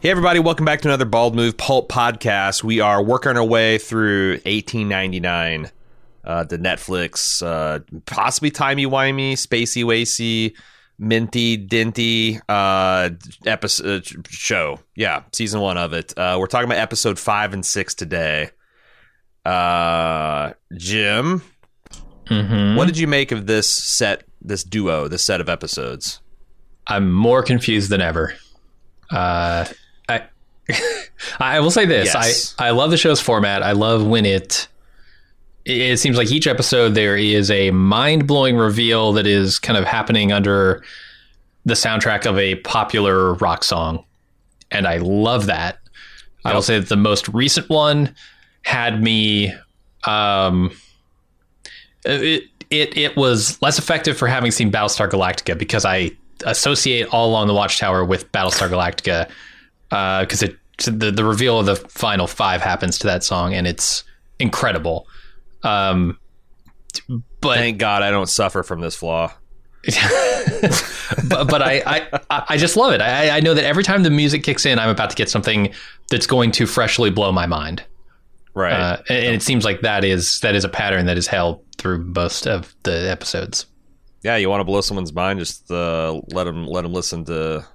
Hey everybody, welcome back to another Bald Move Pulp podcast. We are working our way through 1899, the Netflix, possibly timey-wimey, spacey-wacy, minty-dinty episode show. Yeah, season 1 of it. We're talking about episode 5 and 6 today. Jim, what did you make of this set of episodes? I'm more confused than ever. I will say this. Yes. I love the show's format. I love when it seems like each episode there is a mind-blowing reveal that is kind of happening under the soundtrack of a popular rock song. And I love that. Yep. I will say that the most recent one had me... It was less effective for having seen Battlestar Galactica because I... associate All Along the Watchtower with Battlestar Galactica because the reveal of the final 5 happens to that song and it's incredible. But thank God I don't suffer from this flaw. but I just love it. I know that every time the music kicks in, I'm about to get something that's going to freshly blow my mind. Right, and it seems like that is a pattern that is held through most of the episodes. Yeah, you want to blow someone's mind, just let them listen to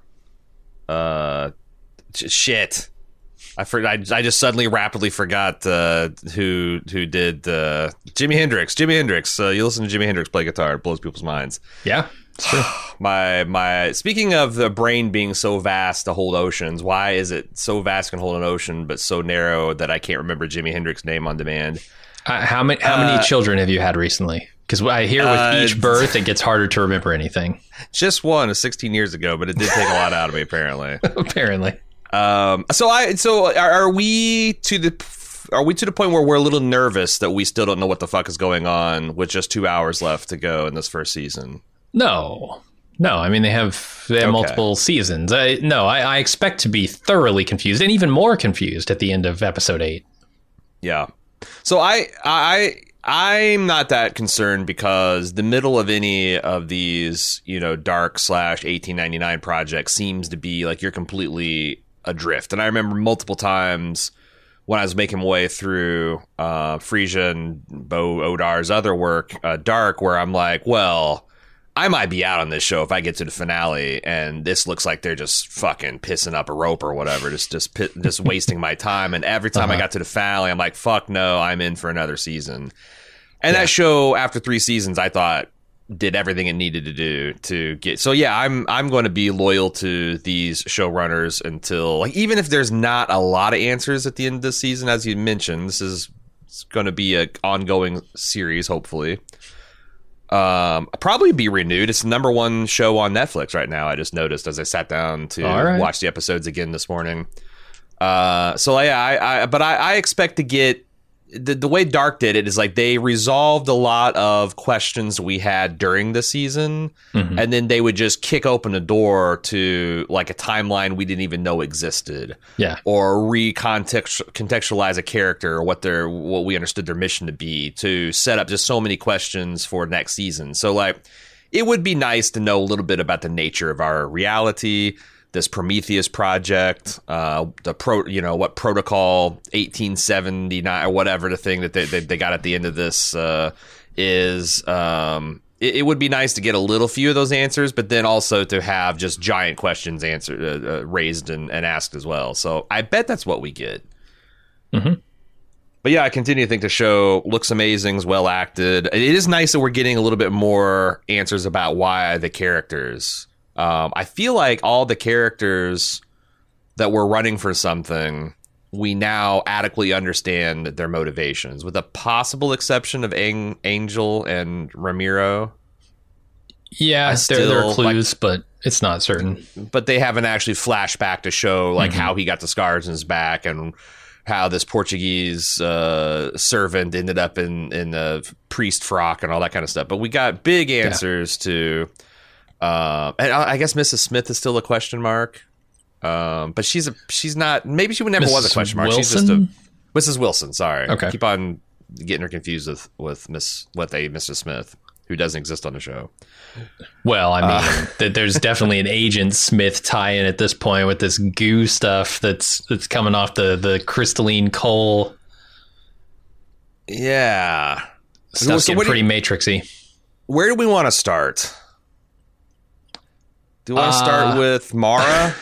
shit. I just suddenly rapidly forgot who did Jimi Hendrix. Jimi Hendrix. You listen to Jimi Hendrix play guitar, it blows people's minds. Yeah, it's true. my. Speaking of the brain being so vast to hold oceans, why is it so vast can hold an ocean, but so narrow that I can't remember Jimi Hendrix's name on demand? How many children have you had recently? Because I hear with each birth, it gets harder to remember anything. Just one, 16 years ago, but it did take a lot out of me, apparently. So are we to the point where we're a little nervous that we still don't know what the fuck is going on with just 2 hours left to go in this first season? No. I mean, they have multiple seasons. I expect to be thoroughly confused and even more confused at the end of episode 8. Yeah. So I'm not that concerned because the middle of any of these, Dark / 1899 projects seems to be like you're completely adrift. And I remember multiple times when I was making my way through Frisia and Bo Odar's other work, Dark, where I'm like, well, I might be out on this show if I get to the finale. And this looks like they're just fucking pissing up a rope or whatever, just wasting my time. And every time I got to the finale, I'm like, fuck no, I'm in for another season. And that show, after 3 seasons, I thought did everything it needed to do to get. So yeah, I'm going to be loyal to these showrunners until, like, even if there's not a lot of answers at the end of the season, as you mentioned, this is going to be an ongoing series, hopefully. Probably be renewed. It's the #1 show on Netflix right now. I just noticed as I sat down to watch the episodes again this morning. I expect to get the way Dark did it is like they resolved a lot of questions we had during the season, and then they would just kick open a door to like a timeline we didn't even know existed. Yeah, or recontextualize a character or what we understood their mission to be to set up just so many questions for next season. So like it would be nice to know a little bit about the nature of our reality. This Prometheus project, what protocol 1879 or whatever the thing that they got at the end of this is. It would be nice to get a little few of those answers, but then also to have just giant questions answered, raised and asked as well. So I bet that's what we get. Mm-hmm. But yeah, I continue to think the show looks amazing, is well acted. It is nice that we're getting a little bit more answers about why the characters. I feel like all the characters that were running for something, we now adequately understand their motivations, with a possible exception of Angel and Ramiro. Yeah, there are clues, like, but It's not certain. But they haven't actually flashed back to show like how he got the scars in his back and how this Portuguese servant ended up in a priest frock and all that kind of stuff. But we got big answers to... and I guess Mrs. Smith is still a question mark. But she's not... Maybe she never was a question mark. Wilson? She's just Mrs. Wilson, sorry. Okay. I keep on getting her confused with Mrs. Smith, who doesn't exist on the show. Well, I mean, there's definitely an Agent Smith tie-in at this point with this goo stuff that's coming off the crystalline coal. Yeah. Stuff's getting pretty matrixy. Where do we want to start? Do you want to start with Mara?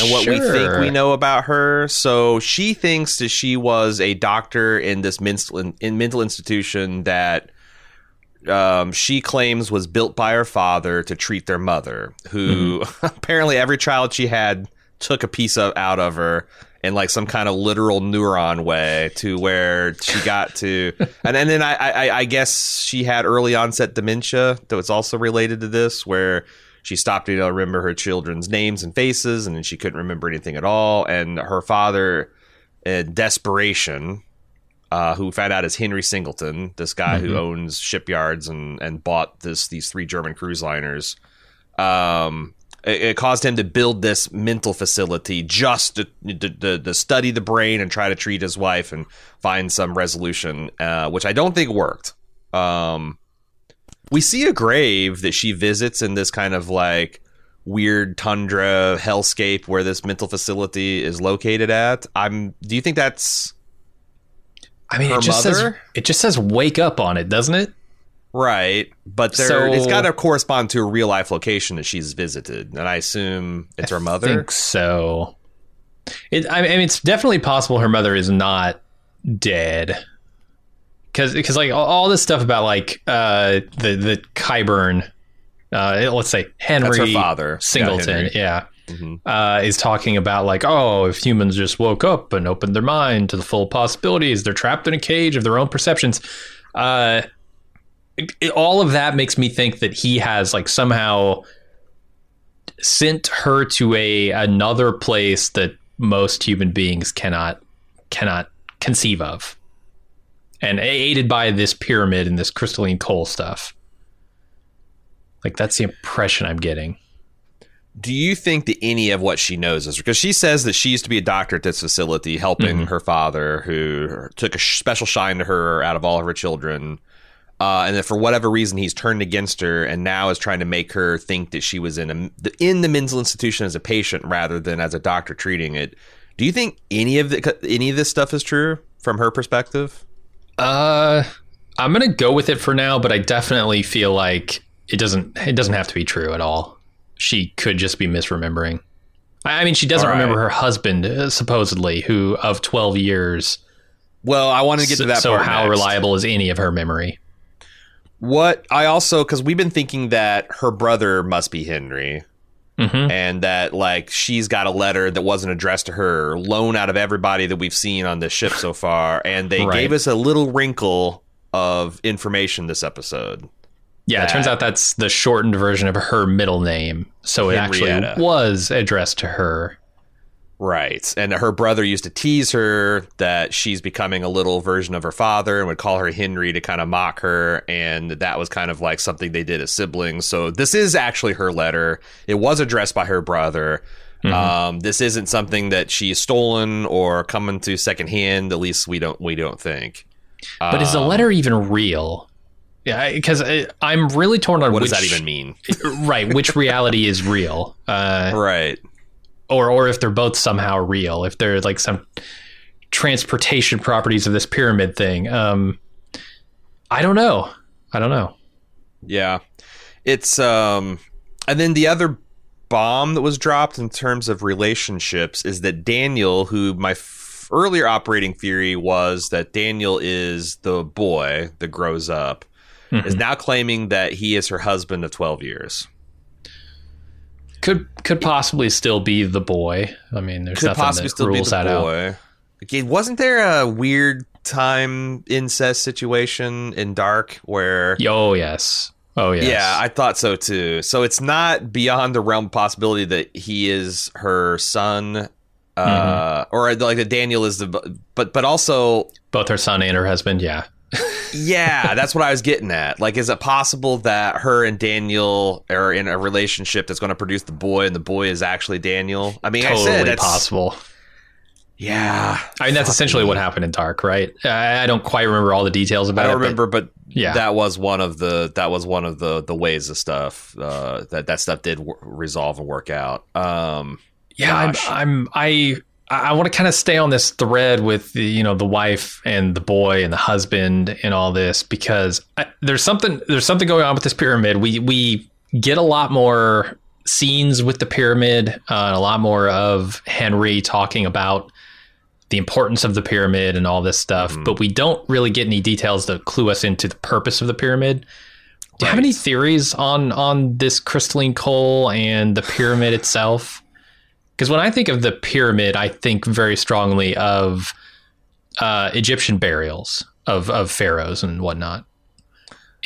And what we think we know about her. So she thinks that she was a doctor in this mental institution that she claims was built by her father to treat their mother, who apparently every child she had took a piece out of her in like some kind of literal neuron way to where she got to. And then I guess she had early onset dementia that was also related to this, where she stopped to remember her children's names and faces, and then she couldn't remember anything at all. And her father, in desperation, who we found out is Henry Singleton, this guy who owns shipyards and bought these three German cruise liners, it caused him to build this mental facility just to study the brain and try to treat his wife and find some resolution, which I don't think worked. We see a grave that she visits in this kind of like weird tundra hellscape where this mental facility is located at. Do you think that's? I mean, it just says "wake up" on it, doesn't it? Right, but it's got to correspond to a real life location that she's visited, and I assume it's her mother. I think so. I mean, it's definitely possible her mother is not dead. Because like all this stuff about like the Kyburn, let's say Henry That's her father. Singleton, is talking about like, oh, if humans just woke up and opened their mind to the full possibilities, they're trapped in a cage of their own perceptions. All of that makes me think that he has like somehow sent her to another place that most human beings cannot conceive of. And aided by this pyramid and this crystalline coal stuff. Like, that's the impression I'm getting. Do you think that any of what she knows is... Because she says that she used to be a doctor at this facility, helping her father, who took a special shine to her out of all of her children. And then for whatever reason, he's turned against her and now is trying to make her think that she was in the mental institution as a patient rather than as a doctor treating it. Do you think any of this stuff is true from her perspective? I'm going to go with it for now, but I definitely feel like it doesn't have to be true at all. She could just be misremembering. I mean, she doesn't remember her husband, supposedly, who of 12 years. Well, I wanted to get to that. So part how next. Reliable is any of her memory? What I also, because we've been thinking that her brother must be Henry. And that, like, she's got a letter that wasn't addressed to her, loan out of everybody that we've seen on this ship so far. And they gave us a little wrinkle of information this episode. Yeah, it turns out that's the shortened version of her middle name. So Henrietta. It actually was addressed to her. Right. And her brother used to tease her that she's becoming a little version of her father and would call her Henry to kind of mock her. And that was kind of like something they did as siblings. So this is actually her letter. It was addressed by her brother. This isn't something that she's stolen or coming to secondhand. At least we don't think. But is the letter even real? Yeah, because I'm really torn on what does that even mean? Right. Which reality is real? Right. Or if they're both somehow real, if they're like some transportation properties of this pyramid thing. I don't know. Yeah. It's and then the other bomb that was dropped in terms of relationships is that Daniel, who my earlier operating theory was that Daniel is the boy that grows up, is now claiming that he is her husband of 12 years. Could possibly still be the boy. I mean, there's nothing that rules that out. Wasn't there a weird time incest situation in Dark where? Oh yes, Oh, yes. Yeah, I thought so, too. So it's not beyond the realm of possibility that he is her son, or like that Daniel is the... But also... Both her son and her husband, yeah. Yeah, that's what I was getting at. Like, is it possible that her and Daniel are in a relationship that's going to produce the boy, and the boy is actually Daniel? I mean, totally that's possible. Yeah. I mean, that's essentially what happened in Dark, right? I don't quite remember all the details about it. I don't remember, but... Yeah, that was one of the ways of stuff that stuff did resolve and work out. Yeah, I want to kind of stay on this thread with the wife and the boy and the husband and all this, because there's something going on with this pyramid. We get a lot more scenes with the pyramid, and a lot more of Henry talking about the importance of the pyramid and all this stuff, but we don't really get any details to clue us into the purpose of the pyramid. Do you have any theories on this crystalline coal and the pyramid itself? Because when I think of the pyramid, I think very strongly of Egyptian burials of pharaohs and whatnot.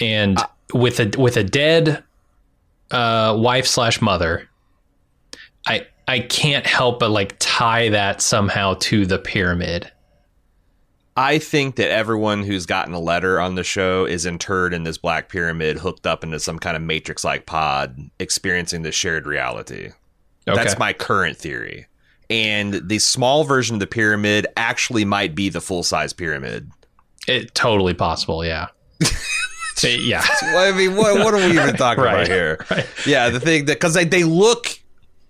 And with a dead wife/mother, I can't help but like tie that somehow to the pyramid. I think that everyone who's gotten a letter on the show is interred in this black pyramid, hooked up into some kind of matrix-like pod, experiencing the shared reality. Okay. That's my current theory. And the small version of the pyramid actually might be the full-size pyramid. It totally possible, yeah. Yeah. I mean, what are we even talking about here? Right. Yeah, the thing that... Because they look...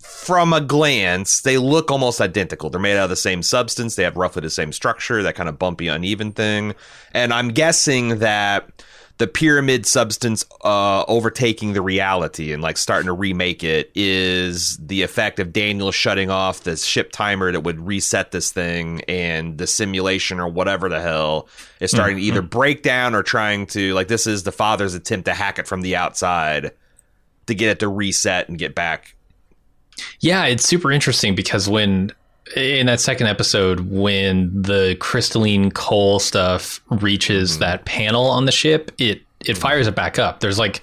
From a glance, they look almost identical. They're made out of the same substance. They have roughly the same structure, that kind of bumpy, uneven thing. And I'm guessing that the pyramid substance overtaking the reality and like starting to remake it is the effect of Daniel shutting off the ship timer that would reset this thing, and the simulation or whatever the hell is starting to either break down or trying to, like, this is the father's attempt to hack it from the outside to get it to reset and get back. Yeah, it's super interesting because when in that second episode, when the crystalline coal stuff reaches that panel on the ship, it fires it back up. There's like,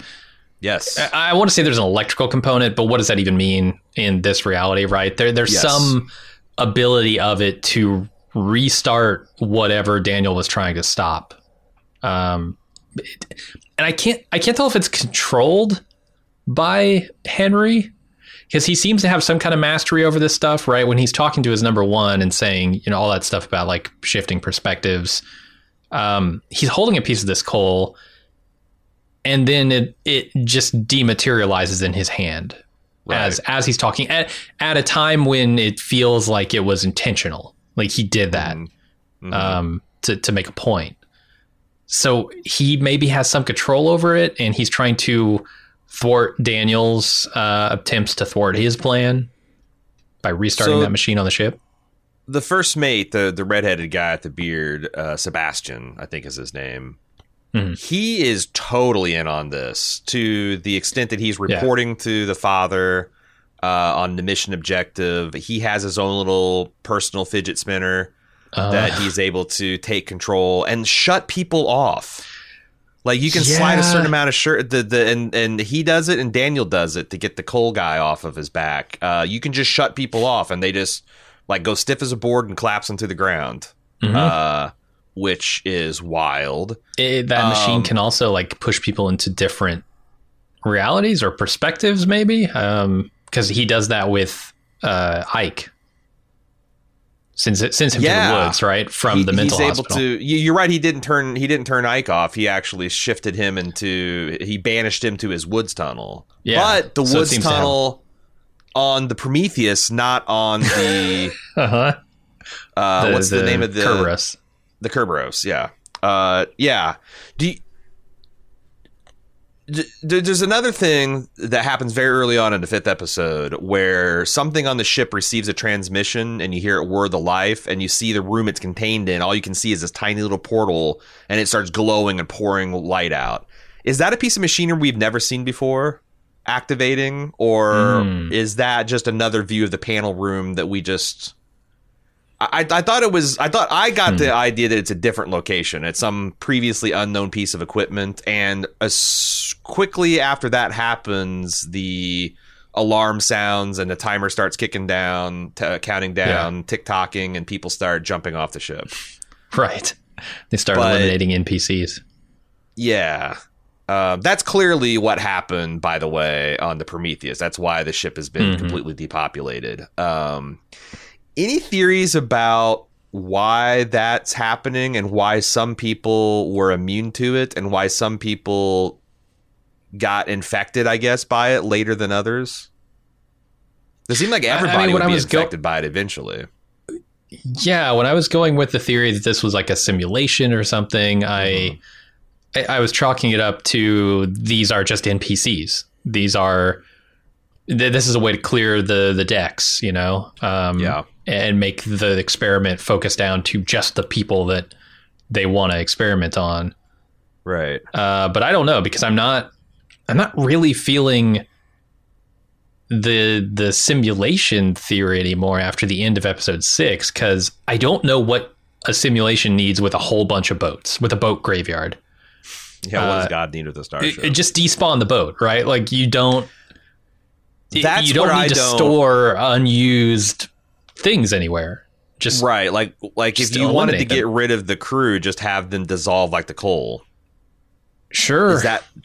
yes, I want to say there's an electrical component, but what does that even mean in this reality, right? There's some ability of it to restart whatever Daniel was trying to stop. And I can't tell if it's controlled by Henry, because he seems to have some kind of mastery over this stuff, right? When he's talking to his number one and saying, all that stuff about like shifting perspectives, he's holding a piece of this coal, and then it just dematerializes in his hand as he's talking at a time when it feels like it was intentional. Like he did that to make a point. So he maybe has some control over it, and he's trying to thwart Daniel's attempts to thwart his plan by restarting that machine on the ship. The first mate, the redheaded guy with the beard, Sebastian, I think is his name. He is totally in on this to the extent that he's reporting to the father on the mission objective. He has his own little personal fidget spinner that he's able to take control and shut people off. Like you can slide a certain amount of and he does it, and Daniel does it to get the coal guy off of his back. You can just shut people off, and they just like go stiff as a board and collapse into the ground, which is wild. That machine can also like push people into different realities or perspectives, maybe, because he does that with Ike. Sends him to the woods, right? From the mental hospital. You're right. He didn't turn Ike off. He actually shifted him he banished him to his woods tunnel. Yeah. But the woods tunnel on the Prometheus, not on the, what's the name of the Kerberos? The Kerberos. Yeah. Yeah. There's another thing that happens very early on in the fifth episode where something on the ship receives a transmission, and you hear it word the life, and you see the room it's contained in. All you can see is this tiny little portal, and it starts glowing and pouring light out. Is that a piece of machinery we've never seen before activating, or is that just another view of the panel room that we just... I thought I got the idea that it's a different location. It's some previously unknown piece of equipment, and as quickly after that happens, the alarm sounds and the timer starts kicking down, counting down, tick-tocking, and people start jumping off the ship. Right. They start eliminating NPCs. Yeah. That's clearly what happened, by the way, on the Prometheus. That's why the ship has been completely depopulated. Any theories about why that's happening and why some people were immune to it and why some people got infected, I guess, by it later than others? It seemed like everybody would be infected by it eventually. Yeah, when I was going with the theory that this was like a simulation or something, I was chalking it up to these are just NPCs. These are... This is a way to clear the decks, you know? And make the experiment focus down to just the people that they want to experiment on. Right. But I don't know, because I'm not really feeling the simulation theory anymore after the end of episode 6, because I don't know what a simulation needs with a whole bunch of boats, with a boat graveyard. Yeah, what does God need with a starship? It just despawn the boat, right? Like, you don't... That's you don't need to store unused things anywhere. Just right, like if you wanted to get rid of the crew, just have them dissolve like the coal. Sure,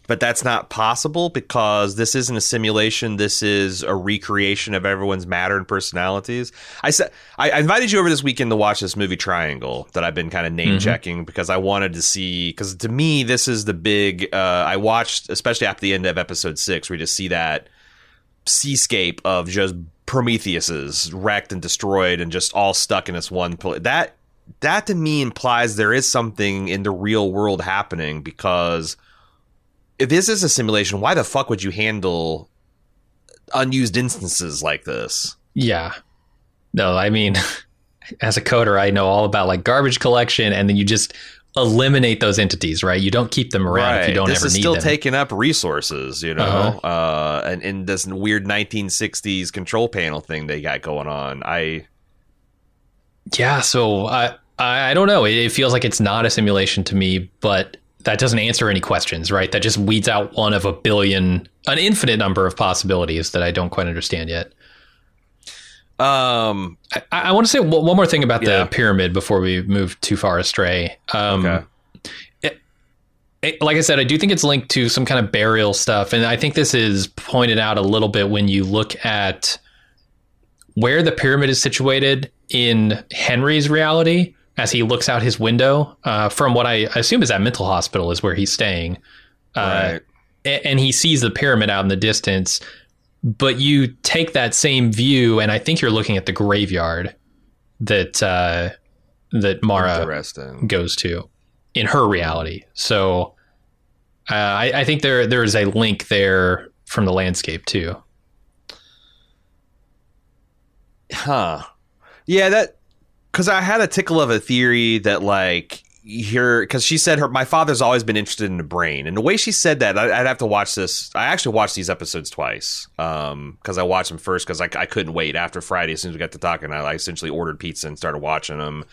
but that's not possible because this isn't a simulation. This is a recreation of everyone's matter and personalities. I said I invited you over this weekend to watch this movie Triangle that I've been kind of name checking because I wanted to see, because to me this is the big. I watched, especially after the end of episode 6, we just see that seascape of just Prometheus's wrecked and destroyed and just all stuck in this one place. That to me implies there is something in the real world happening, because if this is a simulation, why the fuck would you handle unused instances like this? Yeah. No, I mean, as a coder, I know all about like garbage collection, and then you just eliminate those entities, right? You don't keep them around if you don't ever need them. This is still taking up resources, you know, and in this weird 1960s control panel thing they got going on. So I don't know. It feels like it's not a simulation to me, but that doesn't answer any questions, right? That just weeds out one of a billion, an infinite number of possibilities that I don't quite understand yet. I want to say one more thing about the pyramid before we move too far astray. Like I said, I do think it's linked to some kind of burial stuff, and I think this is pointed out a little bit when you look at where the pyramid is situated in Henry's reality as he looks out his window from what I assume is that mental hospital is where he's staying. And he sees the pyramid out in the distance. But you take that same view, and I think you're looking at the graveyard that that Mara goes to in her reality. So I think there is a link there from the landscape too. Huh? Yeah, that, because I had a tickle of a theory that like. Because she said my father's always been interested in the brain, and the way she said that, I'd have to watch this. I actually watched these episodes twice because I watched them first because I couldn't wait after Friday. As soon as we got to talking, I essentially ordered pizza and started watching them,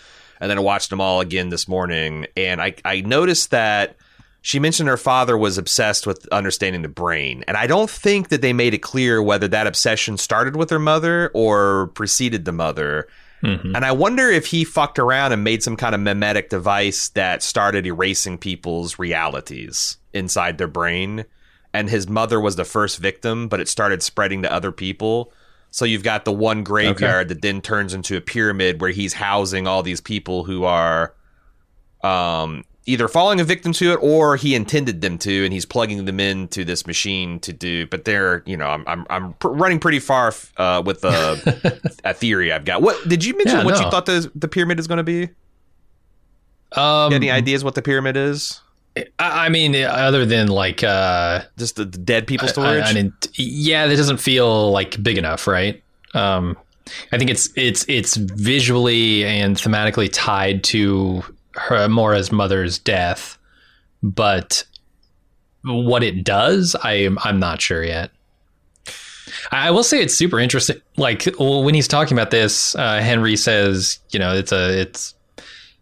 and then I watched them all again this morning. And I noticed that she mentioned her father was obsessed with understanding the brain, and I don't think that they made it clear whether that obsession started with her mother or preceded the mother. And I wonder if he fucked around and made some kind of memetic device that started erasing people's realities inside their brain. And his mother was the first victim, but it started spreading to other people. So you've got the one graveyard that then turns into a pyramid where he's housing all these people who are either falling a victim to it or he intended them to, and he's plugging them into this machine to do. But they're, you know, I'm running pretty far with a theory I've got. What did you mention? You thought the pyramid is going to be? Any ideas what the pyramid is? I mean, other than like just the dead people storage. I mean, that doesn't feel like big enough, right? I think it's visually and thematically tied to Mora's mother's death, but what it does, I'm not sure yet. I will say it's super interesting. Like, when he's talking about this, Henry says, you know, it's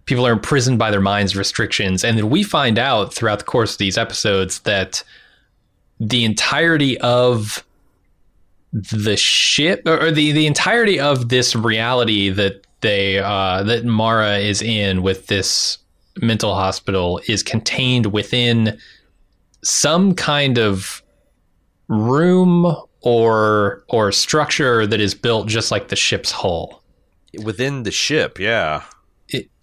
people are imprisoned by their minds restrictions. And then we find out throughout the course of these episodes that the entirety of the ship, or the entirety of this reality that they that Mara is in with this mental hospital is contained within some kind of room or structure that is built just like the ship's hull. Within the ship, yeah.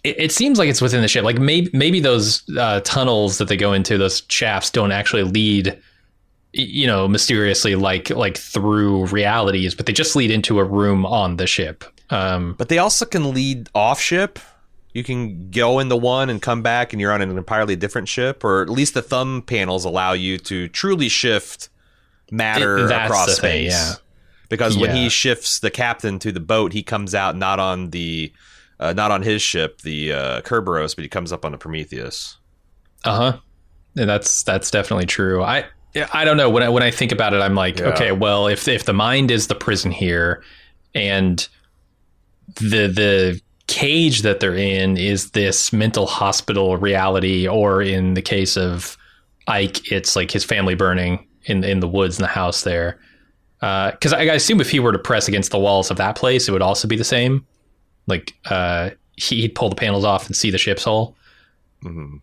It seems like it's within the ship. Like maybe those tunnels that they go into, those shafts, don't actually lead, you know, mysteriously like through realities, but they just lead into a room on the ship. But they also can lead off ship. You can go into one and come back and you're on an entirely different ship, or at least the thumb panels allow you to truly shift matter across space. Thing, yeah. Because when he shifts the captain to the boat, he comes out not on the not on his ship, the Kerberos, but he comes up on the Prometheus. Uh-huh. And that's definitely true. I don't know. When I think about it, I'm like, okay, well, if the mind is the prison here, and the cage that they're in is this mental hospital reality, or in the case of Ike, it's like his family burning in the woods in the house there. Because I assume if he were to press against the walls of that place, it would also be the same. Like he'd pull the panels off and see the ship's hull. Mm-hmm.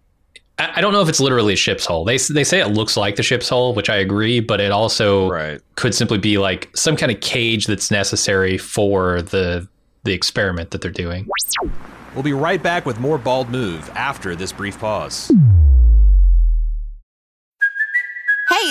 I don't know if it's literally a ship's hull. They say it looks like the ship's hull, which I agree, but it also could simply be like some kind of cage that's necessary for the experiment that they're doing. We'll be right back with more Bald Move after this brief pause. Hey,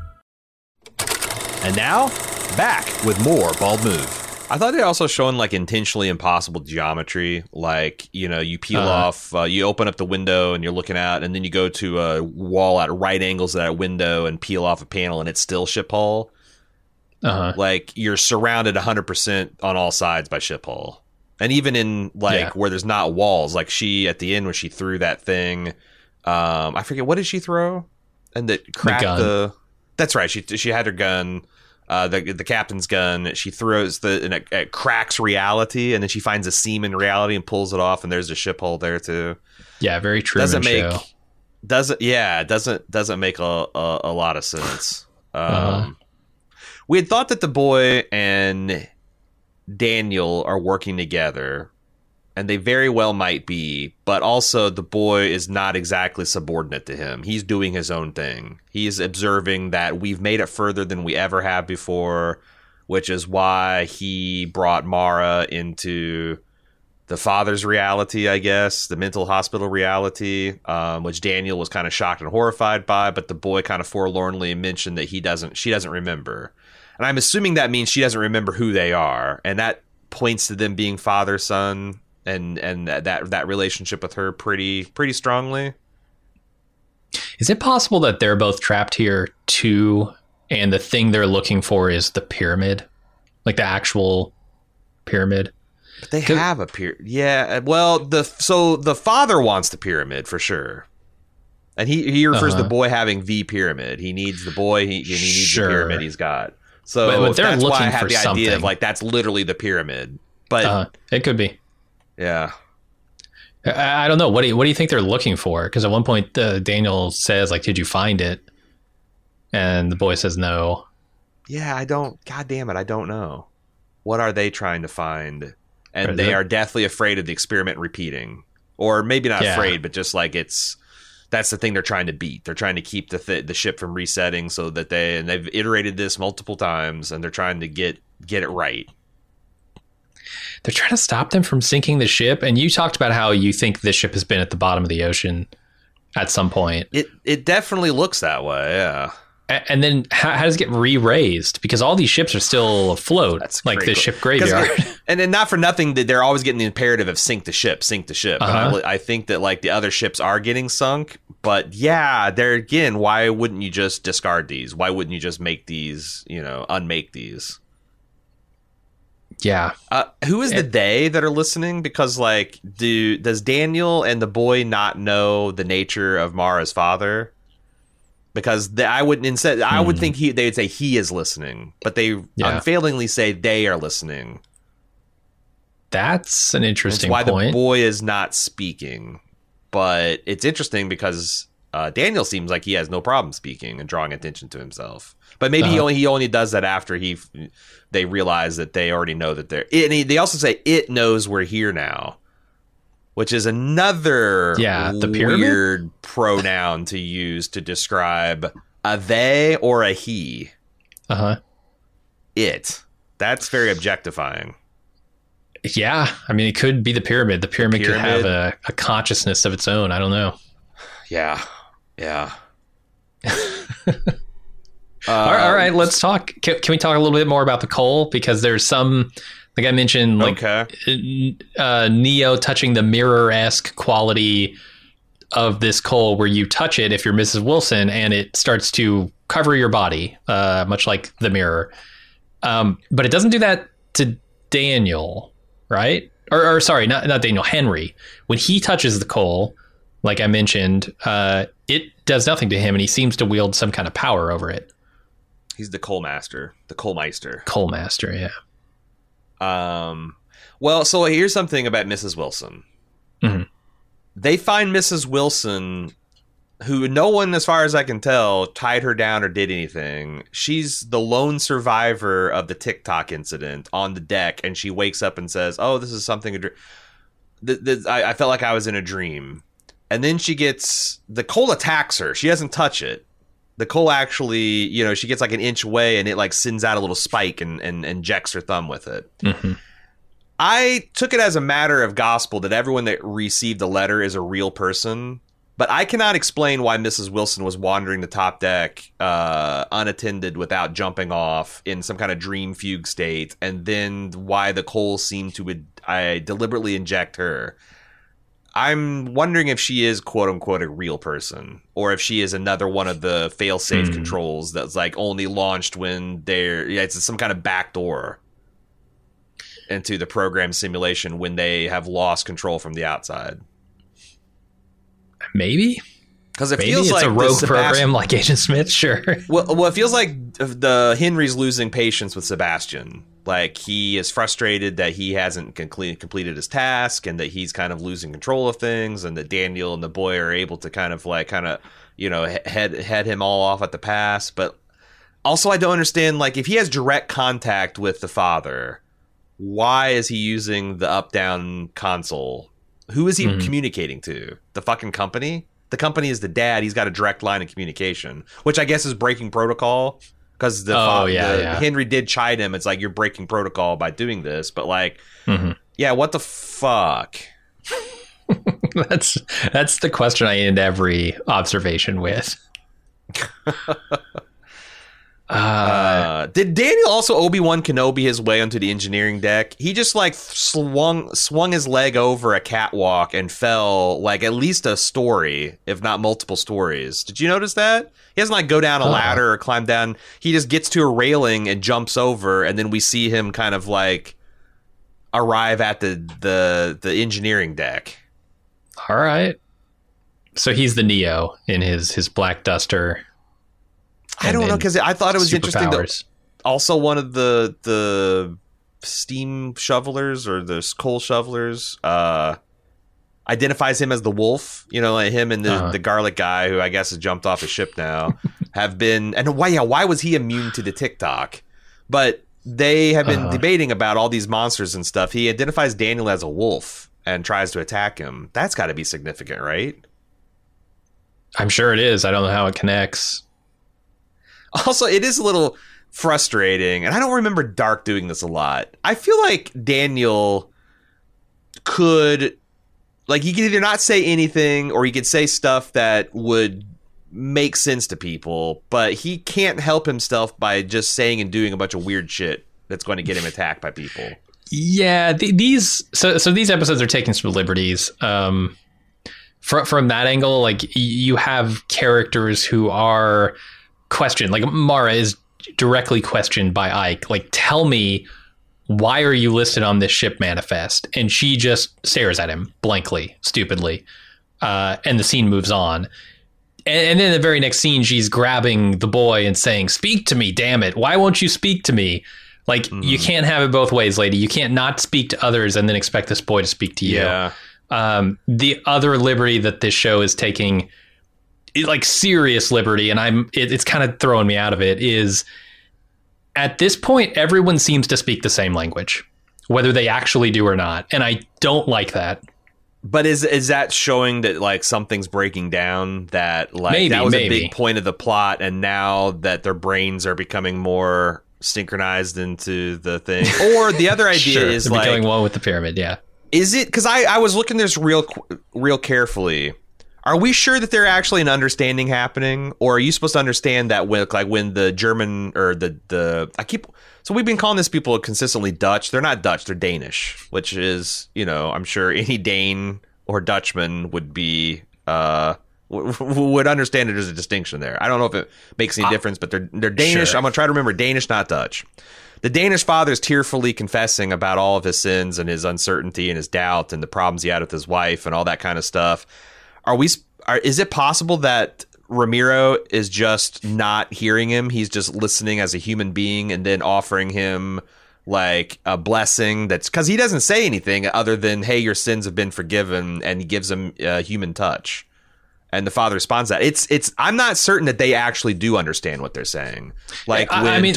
And now, back with more Bald Move. I thought they also shown like intentionally impossible geometry. Like, you know, you peel off, you open up the window and you're looking out, and then you go to a wall at right angles to that window and peel off a panel, and it's still ship hull. Like, you're surrounded 100% on all sides by ship hull. And even in like where there's not walls, like she at the end when she threw that thing, I forget, what did she throw? And that cracked the That's right. She had her gun, the captain's gun. She throws and it cracks reality, and then she finds a seam in reality and pulls it off. And there's a ship hole there too. Yeah, very true. Doesn't make a lot of sense. We had thought that the boy and Daniel are working together, and they very well might be, but also the boy is not exactly subordinate to him. He's doing his own thing. He's observing that we've made it further than we ever have before, which is why he brought Mara into the father's reality, I guess, the mental hospital reality, which Daniel was kind of shocked and horrified by, but the boy kind of forlornly mentioned that she doesn't remember. And I'm assuming that means she doesn't remember who they are, and that points to them being father, son, and that relationship with her pretty strongly. Is it possible that they're both trapped here too, and the thing they're looking for is the pyramid, like the actual pyramid? But they have a pyramid. Yeah, well, so the father wants the pyramid for sure, and he refers to the boy having the pyramid. He needs the boy, he needs the pyramid he's got. So but they're that's looking why I had for the something. Idea of like that's literally the pyramid, but it could be. Yeah, I don't know. What do you think they're looking for? Because at one point, Daniel says, "Like, did you find it?" And the boy says, "No." Yeah, I don't. God damn it, I don't know. What are they trying to find? And they are deathly afraid of the experiment repeating, or maybe not afraid, but just like that's the thing they're trying to beat. They're trying to keep the ship from resetting, so that they've iterated this multiple times, and they're trying to get it right. They're trying to stop them from sinking the ship. And you talked about how you think this ship has been at the bottom of the ocean at some point. It definitely looks that way, yeah. And then how does it get re-raised? Because all these ships are still afloat. That's like the ship graveyard. And then not for nothing, they're always getting the imperative of sink the ship. Uh-huh. I think that like the other ships are getting sunk. But yeah, there again, why wouldn't you just discard these? Why wouldn't you just make these, unmake these? Yeah. Who is the they that are listening? Because like, does Daniel and the boy not know the nature of Mara's father? Because I would think they would say he is listening, but they unfailingly say they are listening. That's an interesting point. That's why the boy is not speaking. But it's interesting because Daniel seems like he has no problem speaking and drawing attention to himself. But maybe he only does that after they realize that they already know that they're... They also say it knows we're here now. Which is another weird pronoun to use to describe a they or a he. Uh-huh. It. That's very objectifying. Yeah. I mean, it could be the pyramid. The pyramid could have a consciousness of its own. I don't know. Yeah. All right. Let's talk. Can we talk a little bit more about the coal? Because there's some... Like I mentioned, Neo touching the mirror-esque quality of this coal where you touch it if you're Mrs. Wilson and it starts to cover your body, much like the mirror. But it doesn't do that to Daniel, right? Or sorry, not Daniel, Henry. When he touches the coal, like I mentioned, it does nothing to him and he seems to wield some kind of power over it. He's the coal master, the coalmeister. Coalmeister, yeah. Well, so here's something about Mrs. Wilson. Mm-hmm. They find Mrs. Wilson, who no one, as far as I can tell, tied her down or did anything. She's the lone survivor of the TikTok incident on the deck, and she wakes up and says, "Oh, this is something. I felt like I was in a dream." And then she gets the coal attacks her. She doesn't touch it. The coal actually, she gets like an inch away and it like sends out a little spike and injects her thumb with it. Mm-hmm. I took it as a matter of gospel that everyone that received the letter is a real person. But I cannot explain why Mrs. Wilson was wandering the top deck unattended without jumping off in some kind of dream fugue state. And then why the coal seemed to deliberately inject her. I'm wondering if she is, quote unquote, a real person or if she is another one of the fail-safe controls that's like only launched when it's some kind of backdoor into the program simulation when they have lost control from the outside. Maybe. Because it feels like it's a rogue program like Agent Smith, sure. Well, it feels like Henry's losing patience with Sebastian. Like, he is frustrated that he hasn't completed his task and that he's kind of losing control of things and that Daniel and the boy are able to head him all off at the pass. But also, I don't understand, like, if he has direct contact with the father, why is he using the up-down console? Who is he communicating to? The fucking company? The company is the dad. He's got a direct line of communication, which I guess is breaking protocol. Because Henry did chide him. It's like, you're breaking protocol by doing this. But like, what the fuck? That's the question I end every observation with. Did Daniel also Obi-Wan Kenobi his way onto the engineering deck? He just like swung his leg over a catwalk and fell like at least a story, if not multiple stories. Did you notice that? He doesn't like go down a ladder or climb down. He just gets to a railing and jumps over. And then we see him kind of like arrive at the engineering deck. All right. So he's the Neo in his black duster. I don't know, because I thought it was interesting that also one of the steam shovelers or the coal shovelers identifies him as the wolf. Like him and the garlic guy, who I guess has jumped off his ship now, have been... And why was he immune to the TikTok? But they have been debating about all these monsters and stuff. He identifies Daniel as a wolf and tries to attack him. That's got to be significant, right? I'm sure it is. I don't know how it connects. Also, it is a little frustrating, and I don't remember Dark doing this a lot. I feel like Daniel could... Like, he could either not say anything, or he could say stuff that would make sense to people, but he can't help himself by just saying and doing a bunch of weird shit that's going to get him attacked by people. Yeah, these episodes are taking some liberties. From that angle, like, you have characters who are questioned. Like, Mara is directly questioned by Ike. Like, tell me, why are you listed on this ship manifest? And she just stares at him blankly, stupidly. And the scene moves on. And then the very next scene, she's grabbing the boy and saying, "Speak to me, damn it. Why won't you speak to me?" Like, you can't have it both ways, lady. You can't not speak to others and then expect this boy to speak to you. Yeah. The other liberty that this show is taking, like, serious liberty, and it's kind of throwing me out of it, is at this point, everyone seems to speak the same language, whether they actually do or not. And I don't like that. But is that showing that, like, something's breaking down, that, like, maybe that was a big point of the plot, and now that their brains are becoming more synchronized into the thing? Or the other idea is, like, going well with the pyramid, yeah. Is it, because I was looking this real carefully. Are we sure that there's actually an understanding happening, or are you supposed to understand that when the German or the so we've been calling these people consistently Dutch. They're not Dutch, they're Danish, which is, you know, I'm sure any Dane or Dutchman would be would understand it as a distinction there. I don't know if it makes any difference, but they're Danish. Sure. I'm gonna try to remember Danish, not Dutch. The Danish father is tearfully confessing about all of his sins and his uncertainty and his doubt and the problems he had with his wife and all that kind of stuff. Is it possible that Ramiro is just not hearing him? He's just listening as a human being and then offering him, like, a blessing. That's because he doesn't say anything other than, "Hey, your sins have been forgiven," and he gives him a human touch. And the father responds that it's I'm not certain that they actually do understand what they're saying. Like, when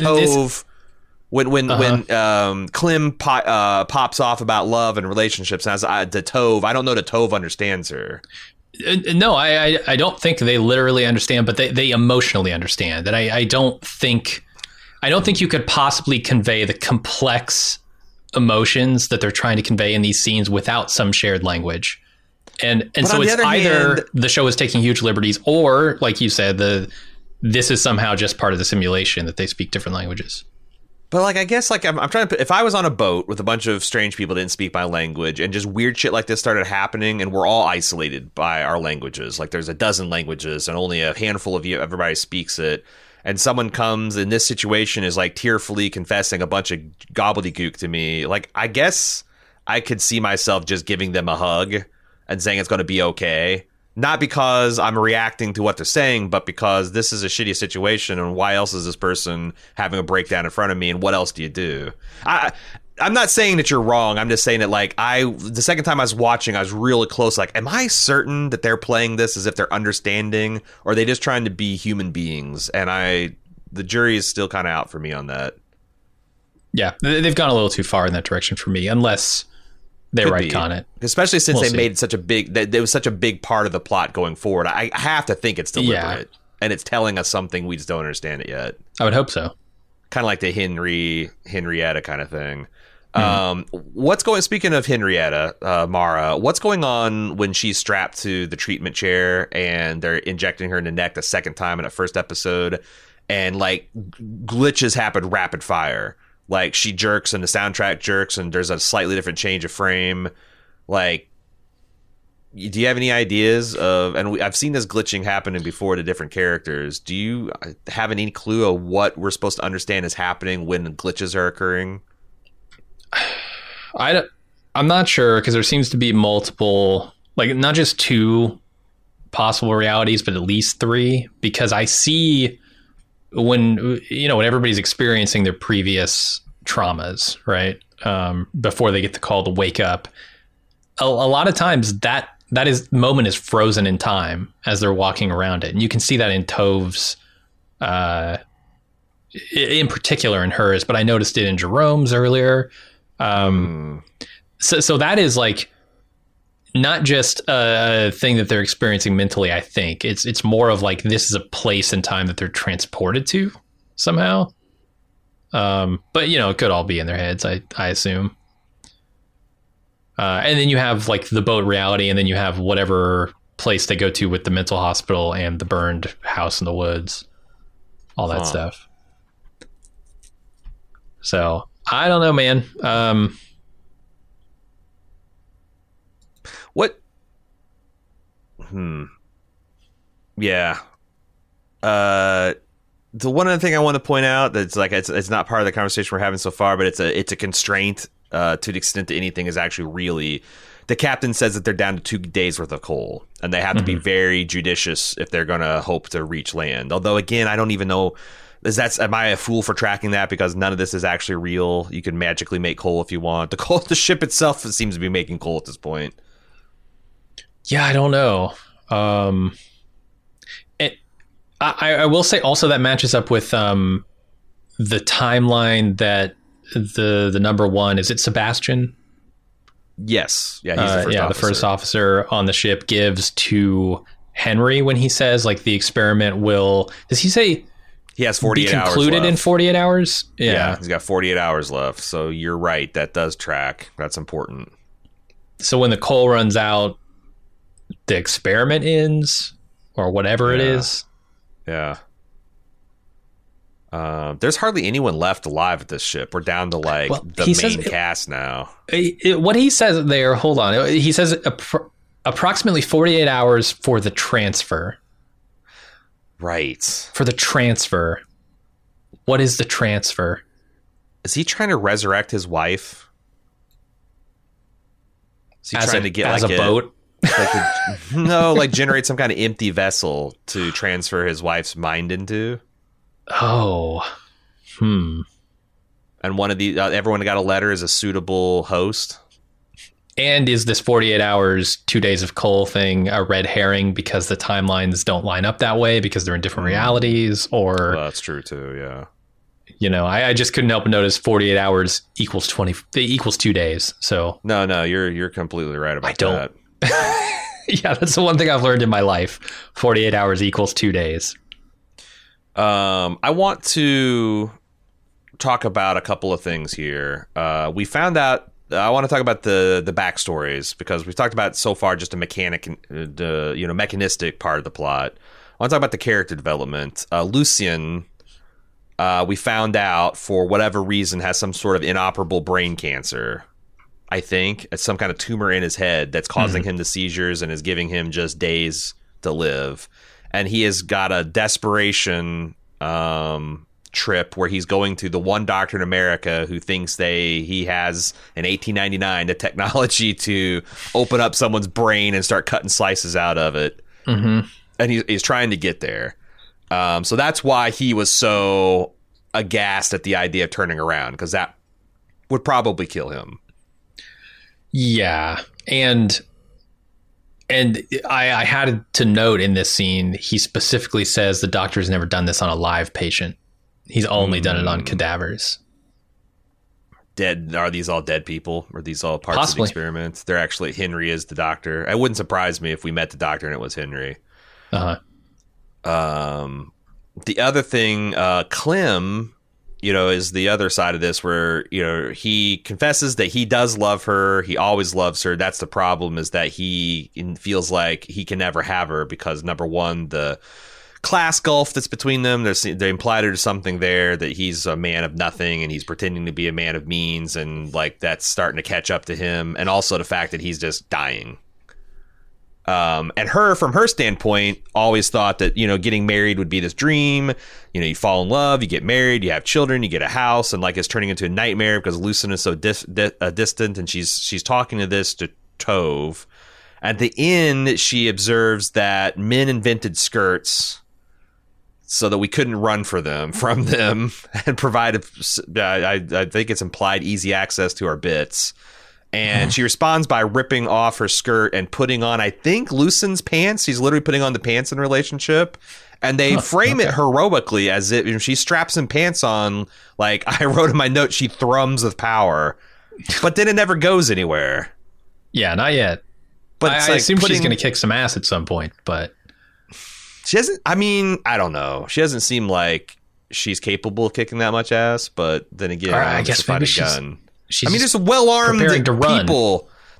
Clem pops off about love and relationships, and I don't know that Tove understands her. No, I don't think they literally understand, but they emotionally understand. And I don't think you could possibly convey the complex emotions that they're trying to convey in these scenes without some shared language. And so it's either the show is taking huge liberties, or, like you said, this is somehow just part of the simulation that they speak different languages. But, like, I guess, like, I'm trying to put, if I was on a boat with a bunch of strange people that didn't speak my language and just weird shit like this started happening and we're all isolated by our languages, like there's a dozen languages and only a handful of you, everybody speaks it, and someone comes in this situation is, like, tearfully confessing a bunch of gobbledygook to me, like, I guess I could see myself just giving them a hug and saying it's going to be okay. Not because I'm reacting to what they're saying, but because this is a shitty situation, and why else is this person having a breakdown in front of me, and what else do you do? I'm not saying that you're wrong. I'm just saying that, like, the second time I was watching, I was really close. Like, am I certain that they're playing this as if they're understanding, or are they just trying to be human beings? And the jury is still kind of out for me on that. Yeah, they've gone a little too far in that direction for me, unless... They're right on it, especially since they made such a big. That was such a big part of the plot going forward. I have to think it's deliberate, and it's telling us something we just don't understand it yet. I would hope so. Kind of like the Henrietta kind of thing. What's going? Speaking of Henrietta, Mara, what's going on when she's strapped to the treatment chair and they're injecting her in the neck the second time in the first episode, and, like, glitches happen rapid fire. Like, she jerks and the soundtrack jerks and there's a slightly different change of frame. Like, do you have any ideas of, and I've seen this glitching happening before to different characters. Do you have any clue of what we're supposed to understand is happening when glitches are occurring? I'm not sure, because there seems to be multiple, like, not just two possible realities, but at least three, because I see... when everybody's experiencing their previous traumas, right? Before they get the call to wake up, a lot of times that moment is frozen in time as they're walking around it. And you can see that in Tove's, in particular in hers, but I noticed it in Jerome's earlier. So that is, like, not just a thing that they're experiencing mentally, I think. It's more of, like, this is a place and time that they're transported to somehow. But, you know, it could all be in their heads, I assume. And then you have, like, the boat reality, and then you have whatever place they go to with the mental hospital and the burned house in the woods, all that stuff. So I don't know, man. Yeah. The one other thing I want to point out that's like it's not part of the conversation we're having so far, but it's a constraint to the extent that anything is actually really. The captain says that they're down to 2 days worth of coal, and they have to be very judicious if they're going to hope to reach land. Although, again, I don't even know. Am I a fool for tracking that? Because none of this is actually real. You can magically make coal if you want. The ship itself seems to be making coal at this point. Yeah, I don't know. I will say also that matches up with the timeline that the number one, is it Sebastian? Yes. Yeah, he's the first officer on the ship gives to Henry when he says, like, the experiment will... Does he say... He has 48 hours left. Concluded in 48 hours? Yeah, he's got 48 hours left. So you're right. That does track. That's important. So when the coal runs out, the experiment ends or whatever it is. Yeah. There's hardly anyone left alive at this ship. We're down to like the main cast now. What he says there, hold on. He says approximately 48 hours for the transfer. Right. For the transfer. What is the transfer? Is he trying to resurrect his wife? Is he trying to get as like a boat? Like generate some kind of empty vessel to transfer his wife's mind into. And one of the everyone got a letter as a suitable host. And is this 48 hours, 2 days of coal thing a red herring because the timelines don't line up that way because they're in different realities? Or that's true too. Yeah, you know, I just couldn't help but notice 48 hours equals 2 days. So no, you're completely right about that. Yeah, that's the one thing I've learned in my life. 48 hours equals 2 days. I want to talk about a couple of things here. We found out. I want to talk about the backstories because we've talked about so far just a mechanistic part of the plot. I want to talk about the character development. Lucien, we found out for whatever reason has some sort of inoperable brain cancer. I think it's some kind of tumor in his head that's causing him the seizures and is giving him just days to live. And he has got a desperation trip where he's going to the one doctor in America who thinks he has in 1899 the technology to open up someone's brain and start cutting slices out of it. And he's trying to get there. So that's why he was so aghast at the idea of turning around, because that would probably kill him. Yeah, and I had to note in this scene, he specifically says the doctor's never done this on a live patient. He's only done it on cadavers. Dead? Are these all dead people? Are these all parts of the experiment? They're actually, Henry is the doctor. It wouldn't surprise me if we met the doctor and it was Henry. The other thing, Clem... you know, is the other side of this where, you know, he confesses that he does love her. He always loves her. That's the problem, is that he feels like he can never have her because, number one, the class gulf that's between them, they imply there's something there that he's a man of nothing and he's pretending to be a man of means. And like that's starting to catch up to him. And also the fact that he's just dying. And her, from her standpoint, always thought that, you know, getting married would be this dream. You know, you fall in love, you get married, you have children, you get a house, and like it's turning into a nightmare because Lucien is so distant, and she's talking to this to Tove. At the end, she observes that men invented skirts so that we couldn't run from them, and provide I think it's implied easy access to our bits. And she responds by ripping off her skirt and putting on, I think, Lucien's pants. She's literally putting on the pants in a relationship. And they frame it heroically as if, you know, she straps some pants on. Like I wrote in my note, she thrums with power. But then it never goes anywhere. Yeah, not yet. But I assume she's going to kick some ass at some point. But she hasn't. I mean, I don't know. She doesn't seem like she's capable of kicking that much ass. But then again, I guess maybe she's... She's preparing to run.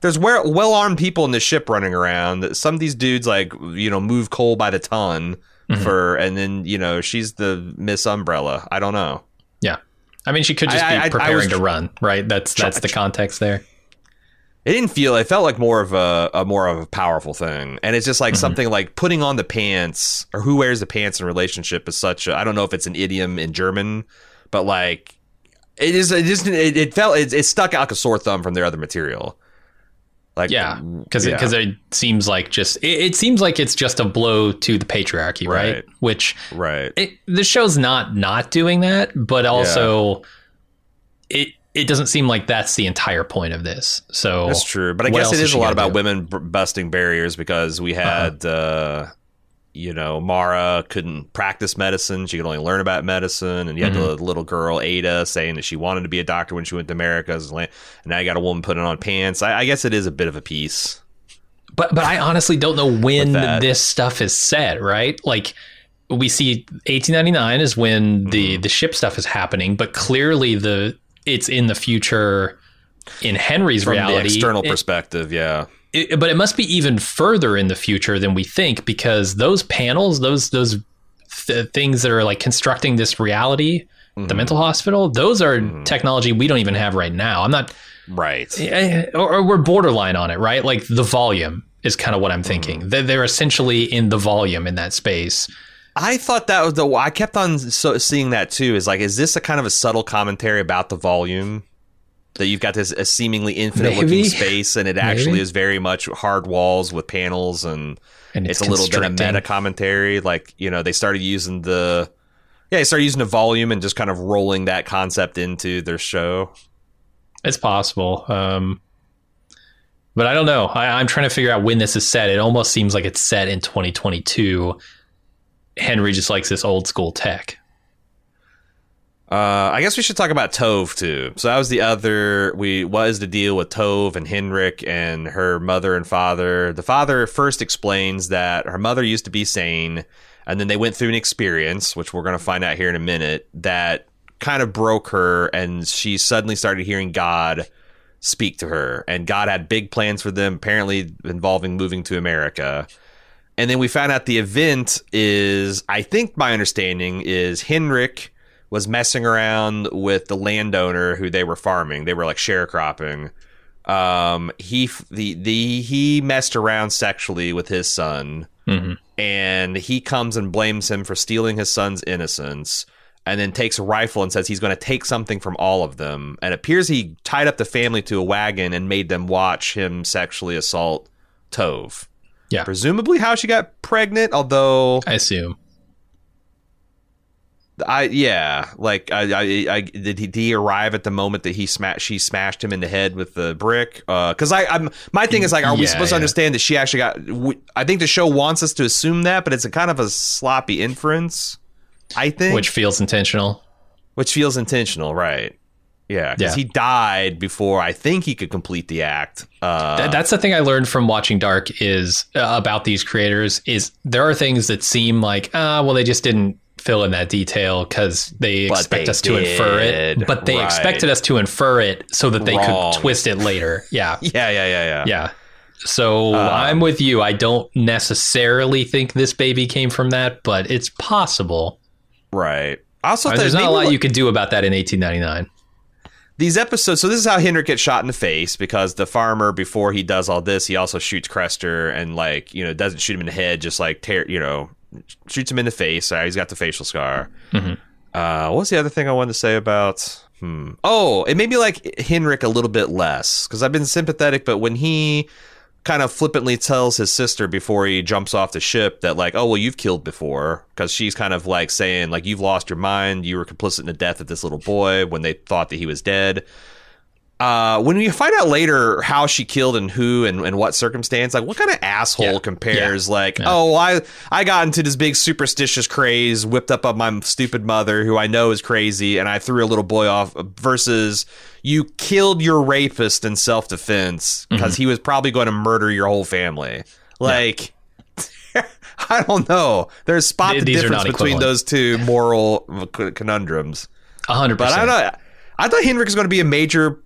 there's well-armed people in the ship running around. Some of these dudes, like, you know, move coal by the ton for, and then, you know, she's the Miss Umbrella. I don't know. Yeah. I mean, she could just be preparing to run, right? That's the context there. It felt like more of a powerful thing. And it's just like something like putting on the pants, or who wears the pants in a relationship is such a, I don't know if it's an idiom in German, but like it stuck out like a sore thumb from their other material. Like, yeah, because it seems like it's just a blow to the patriarchy, right? Which the show's not doing that, but also it doesn't seem like that's the entire point of this. So that's true. But I guess it is a lot about women busting barriers, because we had, you know, Mara couldn't practice medicine. She could only learn about medicine. And you had the little girl, Ada, saying that she wanted to be a doctor when she went to America's. And now you got a woman putting on pants. I guess it is a bit of a piece. But I honestly don't know when this stuff is set, right? Like, we see 1899 is when the ship stuff is happening. But clearly it's in the future in Henry's reality. From the external perspective, yeah. But it must be even further in the future than we think, because those panels, those things that are like constructing this reality, the mental hospital, those are technology we don't even have right now. I'm not... Right. Or we're borderline on it, right? Like the volume is kind of what I'm thinking. They're essentially in the volume in that space. I thought that was I kept on seeing that too. Is like, is this a kind of a subtle commentary about the volume, that you've got this a seemingly infinite looking space, and it actually is very much hard walls with panels, and it's a little bit of meta commentary. Like, you know, they started using the volume and just kind of rolling that concept into their show. It's possible, but I don't know. I'm trying to figure out when this is set. It almost seems like it's set in 2022. Henry just likes this old school tech. I guess we should talk about Tove too. So that was the other. What is the deal with Tove and Henrik and her mother and father? The father first explains that her mother used to be sane, and then they went through an experience, which we're going to find out here in a minute, that kind of broke her, and she suddenly started hearing God speak to her. And God had big plans for them, apparently involving moving to America. And then we found out the event is, I think my understanding is, Henrik was messing around with the landowner who they were farming. They were like sharecropping. He messed around sexually with his son, and he comes and blames him for stealing his son's innocence, and then takes a rifle and says he's going to take something from all of them. And it appears he tied up the family to a wagon and made them watch him sexually assault Tove. Yeah. Presumably how she got pregnant, although I assume did he arrive at the moment that she smashed him in the head with the brick? Because I'm my thing is like, are we supposed to understand that she actually I think the show wants us to assume that, but it's a kind of a sloppy inference, I think, which feels intentional, right? Yeah, because he died before I think he could complete the act. That's the thing I learned from watching Dark is about these creators is there are things that seem like, they just didn't fill in that detail because they expect us to infer it. But they expected us to infer it so that they could twist it later. Yeah. Yeah. So I'm with you. I don't necessarily think this baby came from that, but it's possible. Right. Also, there's not a lot you could do about that in 1899. These episodes, so this is how Henrik gets shot in the face, because the farmer, before he does all this, he also shoots Crester and, like, you know, doesn't shoot him in the head, just like shoots him in the face. He's got the facial scar. What was the other thing I wanted to say about? It made me like Henrik a little bit less, because I've been sympathetic, but when he kind of flippantly tells his sister before he jumps off the ship that, like, oh, well, you've killed before, because she's kind of like saying, like, you've lost your mind. You were complicit in the death of this little boy when they thought that he was dead. When you find out later how she killed and who and what circumstance, like, what kind of asshole compares I got into this big superstitious craze, whipped up on my stupid mother who I know is crazy, and I threw a little boy off, versus you killed your rapist in self-defense because he was probably going to murder your whole family. Like, I don't know. There's spot the difference between those two moral conundrums. 100%. But I thought Henrik was going to be a major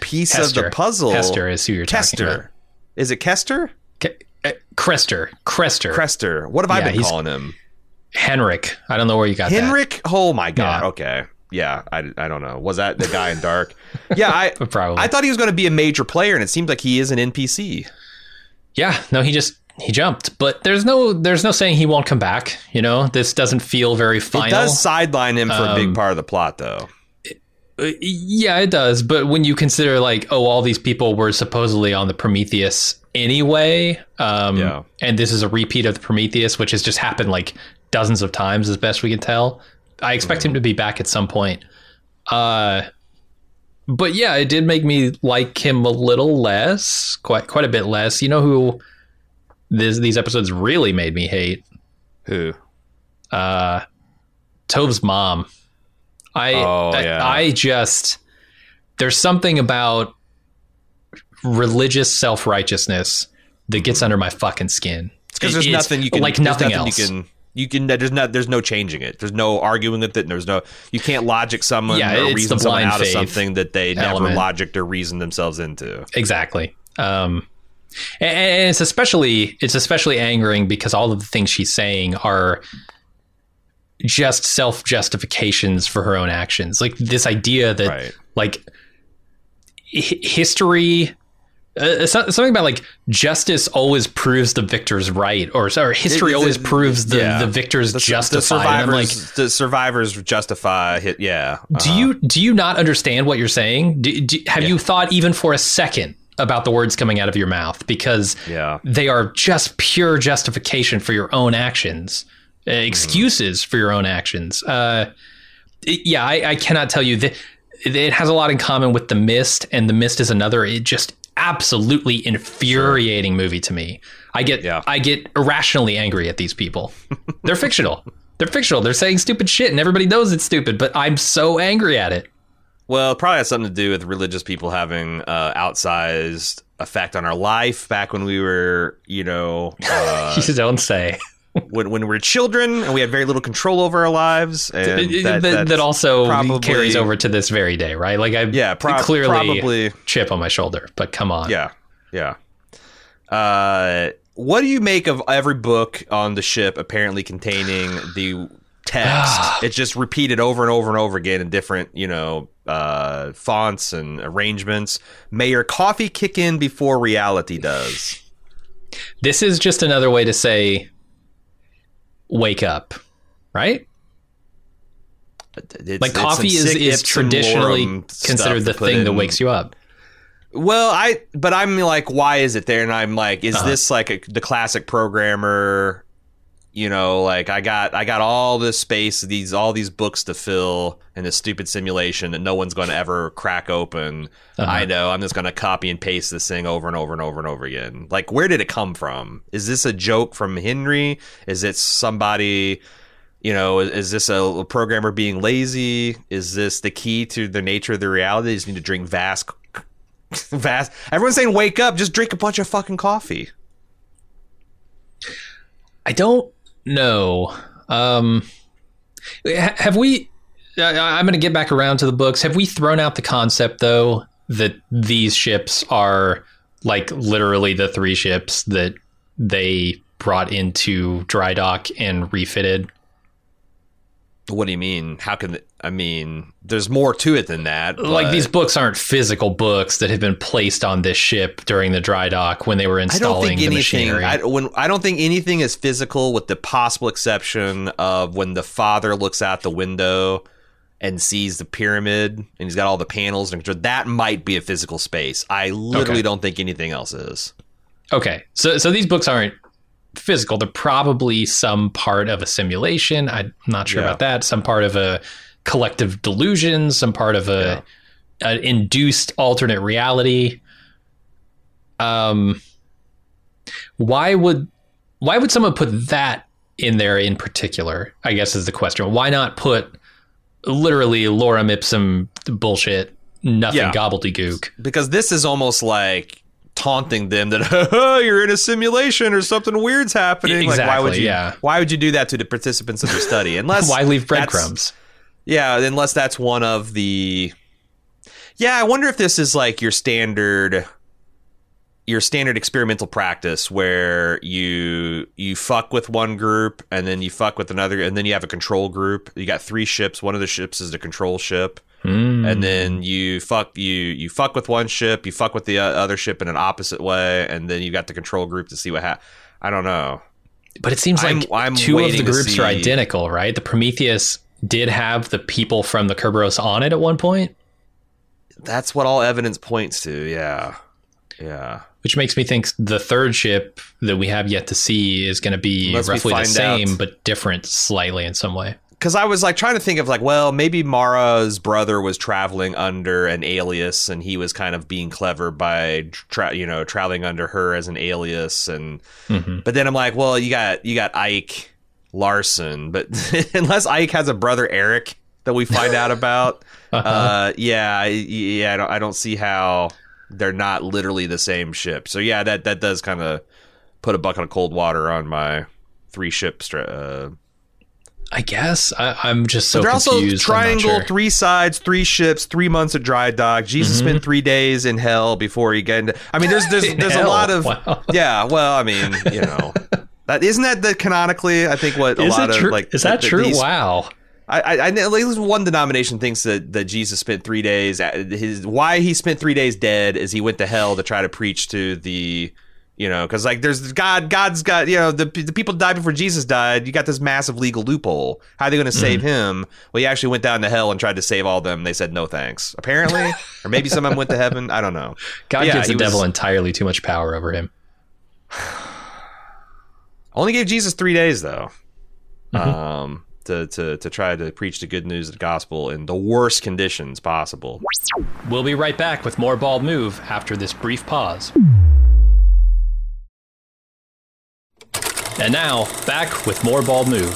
piece Hester. Of the puzzle. Hester is who you're Kester. Talking about. Is it Kester? Crester. What have I been calling him? Henrik. I don't know where you got Henrik? That. Oh, my God. Yeah. Okay. Yeah, I don't know. Was that the guy in Dark? Yeah, probably. I thought he was going to be a major player, and it seemed like he is an NPC. Yeah, no, he jumped, but there's no saying he won't come back. You know, this doesn't feel very final. It does sideline him for a big part of the plot, though. Yeah, it does. But when you consider like, oh, all these people were supposedly on the Prometheus anyway, and this is a repeat of the Prometheus, which has just happened like dozens of times, as best we can tell. I expect him to be back at some point. But yeah, it did make me like him a little less, quite a bit less. You know who these episodes really made me hate? Who? Tov's mom. There's something about religious self-righteousness that gets under my fucking skin. It's because there's nothing you can, like nothing else. There's no changing it. There's no arguing with it. There's no, you can't logic someone or reason someone out of something that they never logicked or reasoned themselves into. Exactly. And it's especially angering because all of the things she's saying are just self justifications for her own actions. Like this idea that like history. Something about like justice always proves the victor's right, or history always proves the victor's justified. The survivors justify. Do you not understand what you're saying? Have you thought even for a second about the words coming out of your mouth? Because they are just pure justification for your own actions, excuses for your own actions. I cannot tell you that it has a lot in common with The Mist, and The Mist is another. It just absolutely infuriating movie to me. I get irrationally angry at these people. They're fictional. They're saying stupid shit and everybody knows it's stupid, but I'm so angry at it. Well, it probably has something to do with religious people having outsized effect on our life back when we were, don't say. When we were children and we had very little control over our lives, and that also probably carries over to this very day, right? Like probably chip on my shoulder, but come on. Yeah. What do you make of every book on the ship apparently containing the text? It's just repeated over and over and over again in different, fonts and arrangements. May your coffee kick in before reality does. This is just another way to say wake up, right? Coffee is traditionally considered the thing that wakes you up. Well, I'm like, why is it there? And I'm like, is this like the classic programmer? Like I got all this space, all these books to fill in this stupid simulation that no one's going to ever crack open. I know. I'm just going to copy and paste this thing over and over and over and over again. Like, where did it come from? Is this a joke from Henry? Is it somebody? Is this a programmer being lazy? Is this the key to the nature of the reality? You just need to drink vast. Everyone's saying wake up. Just drink a bunch of fucking coffee. I don't. No. Have we... I'm going to get back around to the books. Have we thrown out the concept, though, that these ships are, like, literally the three ships that they brought into dry dock and refitted? What do you mean? There's more to it than that. But... Like, these books aren't physical books that have been placed on this ship during the dry dock when they were installing the machinery. I don't think anything is physical, with the possible exception of when the father looks out the window and sees the pyramid, and he's got all the panels and control. That might be a physical space. I literally don't think anything else is. Okay, so these books aren't physical. They're probably some part of a simulation. I'm not sure about that. Some part of a collective delusion, some part of an induced alternate reality. Why would someone put that in there in particular, I guess is the question. Why not put literally lorem ipsum bullshit, nothing gobbledygook? Because this is almost like taunting them that you're in a simulation or something weird's happening. Exactly, like why would you do that to the participants of your study? Unless why leave breadcrumbs? Unless that's one of the Yeah, I wonder if this is like your standard experimental practice where you fuck with one group and then you fuck with another and then you have a control group. You got three ships. One of the ships is the control ship. Mm. And then you fuck with one ship, you fuck with the other ship in an opposite way, and then you got the control group to see what happens. I don't know. But it seems like I'm two of the groups are identical, right? The Prometheus did have the people from the Kerberos on it at one point. That's what all evidence points to, yeah. Yeah. Which makes me think the third ship that we have yet to see is going to be roughly the same, but different slightly in some way. Because I was like trying to think of like, well, maybe Mara's brother was traveling under an alias and he was kind of being clever by, traveling under her as an alias. And mm-hmm. But then I'm like, well, you got Ike Larson, but unless Ike has a brother, Eric, that we find out about. Uh-huh. Yeah. I don't see how they're not literally the same ship. So, yeah, that does kind of put a bucket of cold water on my three ship I guess I'm just so confused. They're also Triangle, sure. 3 sides, 3 ships, 3 months of dry dock. Jesus mm-hmm. spent 3 days in hell before he got into. I mean, there's a lot of wow. Yeah. Well, I mean, that isn't that canonically. I think what is a lot of like is that true? These, wow. I at least one denomination thinks that Jesus spent 3 days. Why he spent 3 days dead is he went to hell to try to preach to the. Because like there's God's got, the people died before Jesus died. You got this massive legal loophole. How are they going to save him? Well, he actually went down to hell and tried to save all of them. They said, no, thanks, apparently. Or maybe some of them went to heaven. I don't know. God gives the devil entirely too much power over him. Only gave Jesus 3 days, though, mm-hmm. To try to preach the good news of the gospel in the worst conditions possible. We'll be right back with more Bald Move after this brief pause. And now, back with more Bald Move.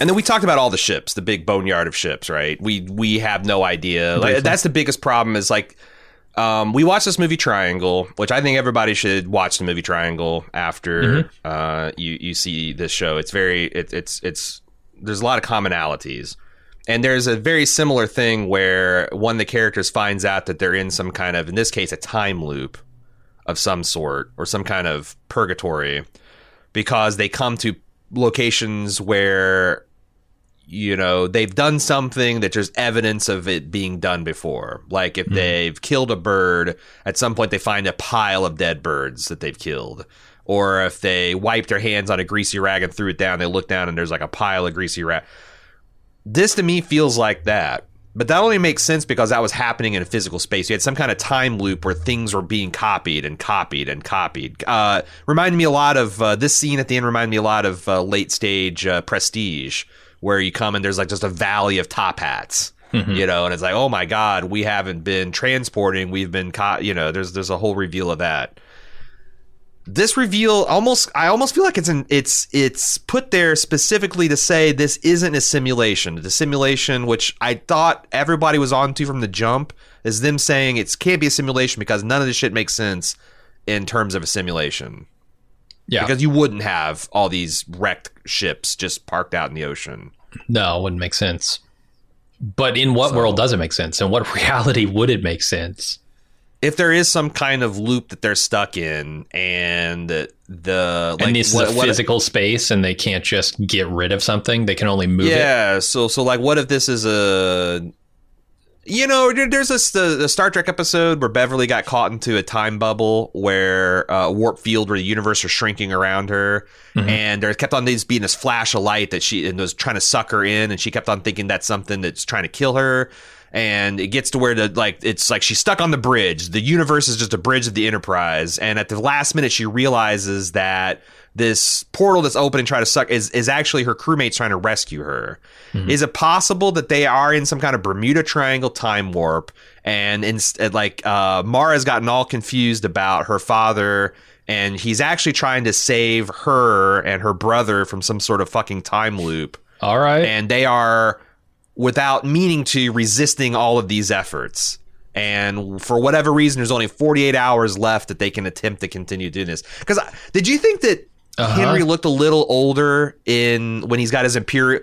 And then we talked about all the ships, the big boneyard of ships, right? We have no idea. Like, that's the biggest problem is like, we watched this movie Triangle, which I think everybody should watch the movie Triangle after mm-hmm. you see this show. It's very, it's there's a lot of commonalities. And there's a very similar thing where one of the characters finds out that they're in some kind of, in this case, a time loop of some sort or some kind of purgatory. Because they come to locations where, they've done something that there's evidence of it being done before. Like if they've killed a bird, at some point they find a pile of dead birds that they've killed. Or if they wiped their hands on a greasy rag and threw it down, they look down and there's like a pile of greasy rag. This to me feels like that. But that only makes sense because that was happening in a physical space. You had some kind of time loop where things were being copied and copied and copied. Reminded me a lot of this scene at the end reminded me a lot of late stage Prestige, where you come and there's like just a valley of top hats, mm-hmm. And it's like, oh, my God, we haven't been transporting. We've been caught. There's a whole reveal of that. This reveal I almost feel like it's put there specifically to say this isn't a simulation. The simulation, which I thought everybody was onto from the jump, is them saying it can't be a simulation because none of this shit makes sense in terms of a simulation. Yeah, because you wouldn't have all these wrecked ships just parked out in the ocean. No, it wouldn't make sense. But in what world does it make sense? In what reality would it make sense? If there is some kind of loop that they're stuck in and this is a physical space and they can't just get rid of something, they can only move it. Yeah. So like, what if this is there's the Star Trek episode where Beverly got caught into a time bubble where warp field where the universe are shrinking around her. Mm-hmm. And there kept on being this flash of light that she was trying to suck her in. And she kept on thinking that's something that's trying to kill her. And it gets to where it's like she's stuck on the bridge. The universe is just a bridge of the Enterprise. And at the last minute, she realizes that this portal that's open and trying to suck is actually her crewmates trying to rescue her. Mm-hmm. Is it possible that they are in some kind of Bermuda Triangle time warp? And instead, Mara's gotten all confused about her father. And he's actually trying to save her and her brother from some sort of fucking time loop. All right. And they are... without meaning to, resisting all of these efforts. And for whatever reason, there's only 48 hours left that they can attempt to continue doing this. Because did you think that Henry looked a little older when he's got his imperial...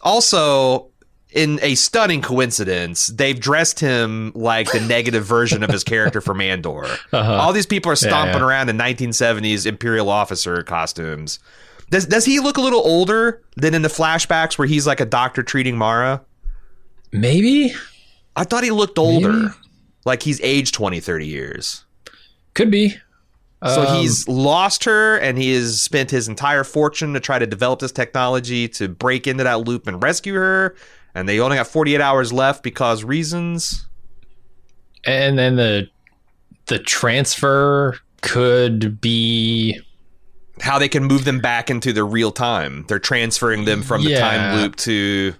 Also, in a stunning coincidence, they've dressed him like the negative version of his character from Andor. Uh-huh. All these people are stomping around in 1970s Imperial officer costumes. Does he look a little older than in the flashbacks where he's like a doctor treating Mara? Maybe. I thought he looked older. Maybe. Like he's aged 20, 30 years. Could be. So he's lost her, and he has spent his entire fortune to try to develop this technology to break into that loop and rescue her. And they only got 48 hours left because reasons. And then the transfer could be how they can move them back into the real time. They're transferring them from the time loop to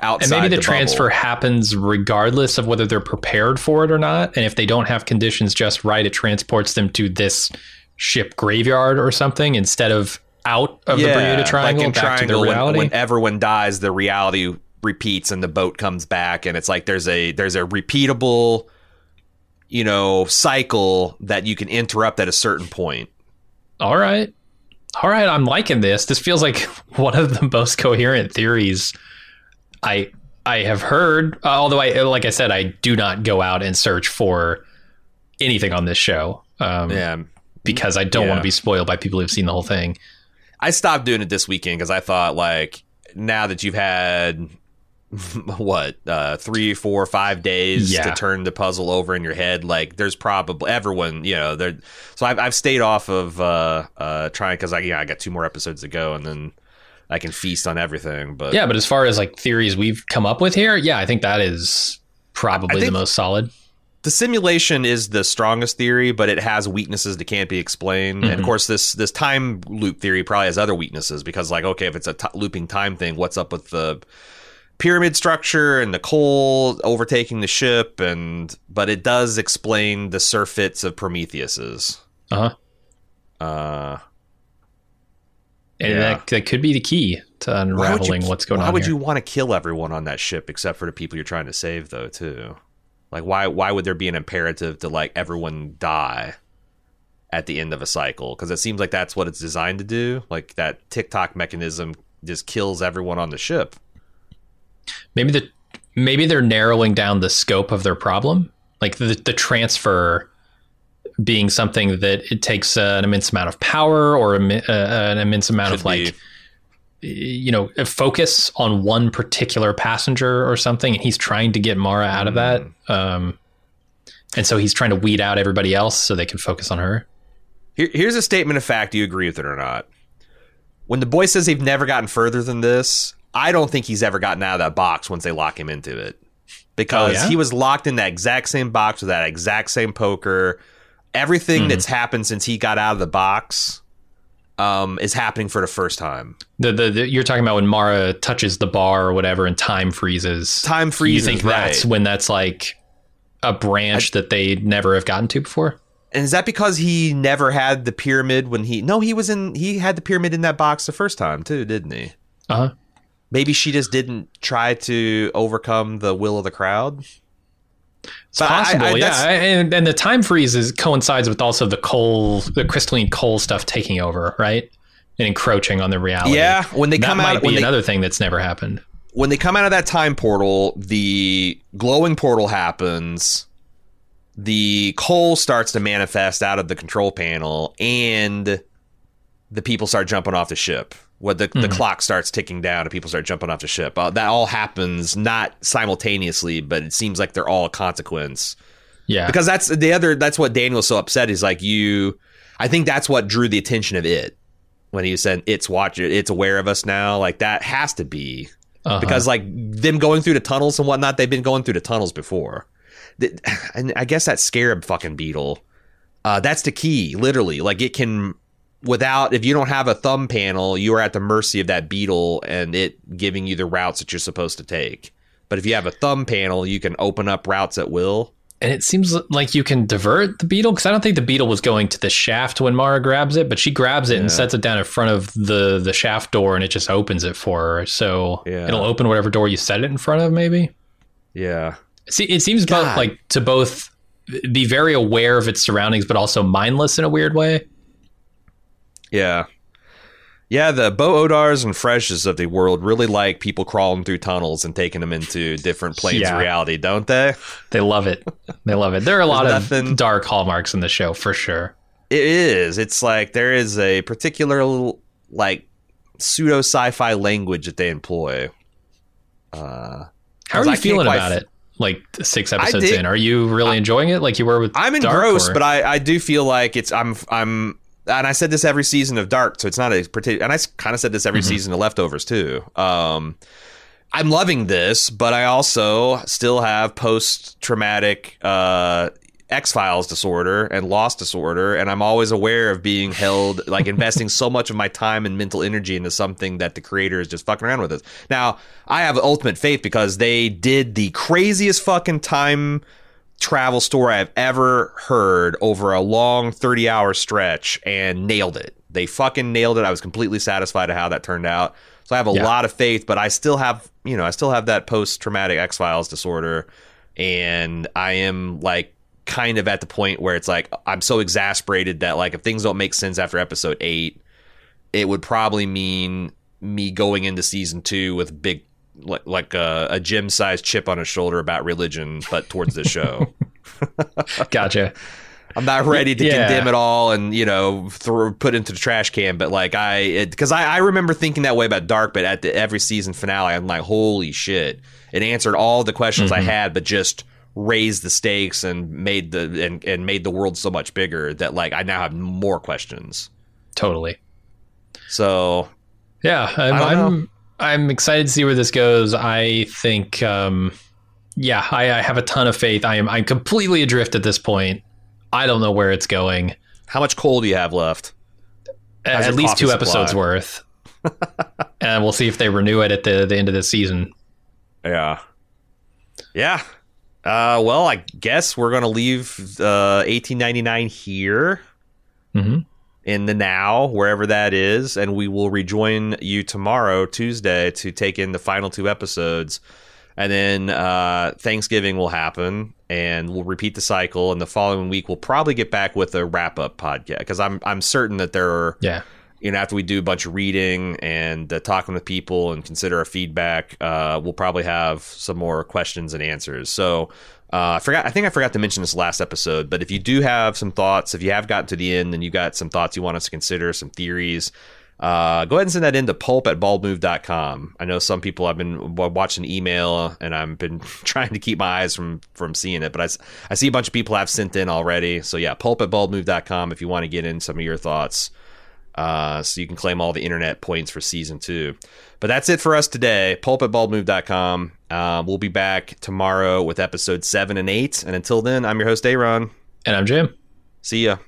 outside the bubble. And maybe the transfer happens regardless of whether they're prepared for it or not. And if they don't have conditions just right, it transports them to this ship graveyard or something instead of out of the Bermuda Triangle, like in Triangle, to the reality. When everyone dies, the reality repeats and the boat comes back. And it's like there's a repeatable, you know, cycle that you can interrupt at a certain point. All right. I'm liking this. This feels like one of the most coherent theories I have heard, although like I said, I do not go out and search for anything on this show because I don't want to be spoiled by people who've seen the whole thing. I stopped doing it this weekend because I thought, like, now that you've had, 3, 4, 5 days to turn the puzzle over in your head, like, there's probably everyone, you know, there. So I've stayed off of trying because I got 2 more episodes to go, and then I can feast on everything. But yeah, but as far as like theories we've come up with here, I think that is probably the most solid. The simulation is the strongest theory, but it has weaknesses that can't be explained. Mm-hmm. And of course, this time loop theory probably has other weaknesses because, like, okay, if it's a looping time thing, what's up with the pyramid structure and the coal overtaking the ship? But it does explain the surfeits of Prometheus's. And that could be the key to unraveling what's going on. Why would you want to kill everyone on that ship except for the people you're trying to save, though, too? Like, why would there be an imperative to, like, everyone die at the end of a cycle? Because it seems like that's what it's designed to do. Like, that tick-tock mechanism just kills everyone on the ship. Maybe they're narrowing down the scope of their problem. Like, the transfer being something that it takes an immense amount of power or an immense amount of focus on one particular passenger or something. And he's trying to get Mara out of that. And so he's trying to weed out everybody else so they can focus on her. Here's a statement of fact. Do you agree with it or not? When the boy says they've never gotten further than this, I don't think he's ever gotten out of that box once they lock him into it, because he was locked in that exact same box with that exact same poker. Everything that's happened since he got out of the box is happening for the first time. You're talking about when Mara touches the bar or whatever and time freezes. You think that's when that's like a branch that they never have gotten to before? And is that because he never had the pyramid when he... No, he had the pyramid in that box the first time too, didn't he? Uh-huh. Maybe she just didn't try to overcome the will of the crowd. It's possible, and the time freeze coincides with also the crystalline coal stuff taking over, right, and encroaching on the reality. Yeah, when they come out, that might be another thing that's never happened. When they come out of that time portal, the glowing portal happens. The coal starts to manifest out of the control panel, and the people start jumping off the ship. The clock starts ticking down and people start jumping off the ship. That all happens not simultaneously, but it seems like they're all a consequence. Yeah, because that's what Daniel was so upset. He's like, I think that's what drew the attention of it when he said it's aware of us now. Like, that has to be because, like, them going through the tunnels and whatnot, they've been going through the tunnels before. And I guess that scarab fucking beetle, that's the key, literally. Like, it can. If you don't have a thumb panel, you are at the mercy of that beetle and it giving you the routes that you're supposed to take. But if you have a thumb panel, you can open up routes at will. And it seems like you can divert the beetle, because I don't think the beetle was going to the shaft when Mara grabs it, but she grabs it and sets it down in front of the shaft door and it just opens it for her. So it'll open whatever door you set it in front of, maybe. Yeah. See, it seems to both be very aware of its surroundings, but also mindless in a weird way. Yeah, Yeah, the Bo Odars and Freshes of the world really like people crawling through tunnels and taking them into different planes of reality, don't they? They love it. They love it. There are a lot of dark hallmarks in the show, for sure. It is. It's like there is a particular like pseudo sci-fi language that they employ. How are you feeling about it? Like 6 episodes in, are you really enjoying it? Like you were with Dark? I'm engrossed, but I do feel like it's I'm. And I said this every season of Dark, so it's not a particular... And I kind of said this every season of Leftovers, too. I'm loving this, but I also still have post-traumatic X-Files disorder and loss disorder, and I'm always aware of being held... Like, investing so much of my time and mental energy into something that the creator is just fucking around with us. Now, I have ultimate faith because they did the craziest fucking time... travel story I've ever heard over a long 30-hour stretch and nailed it. They fucking nailed it. I was completely satisfied at how that turned out. So I have a lot of faith, but I still have, you know, I still have that post-traumatic X-Files disorder. And I am like kind of at the point where it's like, I'm so exasperated that like if things don't make sense after episode 8, it would probably mean me going into season 2 with big like a gym-sized chip on his shoulder about religion, but towards this show. Gotcha. I'm not ready to condemn it all and, you know, put into the trash can, but like because I remember thinking that way about Dark, but at the every season finale, I'm like, holy shit. It answered all the questions I had, but just raised the stakes and made the world so much bigger that like I now have more questions. Totally. So yeah, I'm excited to see where this goes. I think, I have a ton of faith. I'm completely adrift at this point. I don't know where it's going. How much coal do you have left? At least 2 episodes worth. And we'll see if they renew it at the end of this season. Yeah. Yeah. Well, I guess we're going to leave 1899 here. Mm-hmm. In the now, wherever that is, and we will rejoin you tomorrow, Tuesday, to take in the final 2 episodes. And then Thanksgiving will happen, and we'll repeat the cycle. And the following week, we'll probably get back with a wrap-up podcast, because I'm certain that there are, you know, after we do a bunch of reading and talking with people and consider our feedback, we'll probably have some more questions and answers. So... I think I forgot to mention this last episode, but if you do have some thoughts, if you have gotten to the end and you got some thoughts you want us to consider, some theories, go ahead and send that in to pulp@baldmove.com. I know some people, I've been watching email and I've been trying to keep my eyes from seeing it, but I see a bunch of people have sent in already. So yeah, pulp@baldmove.com if you want to get in some of your thoughts. So you can claim all the internet points for season 2. But that's it for us today. Pulp@baldmove.com. We'll be back tomorrow with episodes 7 and 8. And until then, I'm your host, Aaron. And I'm Jim. See ya.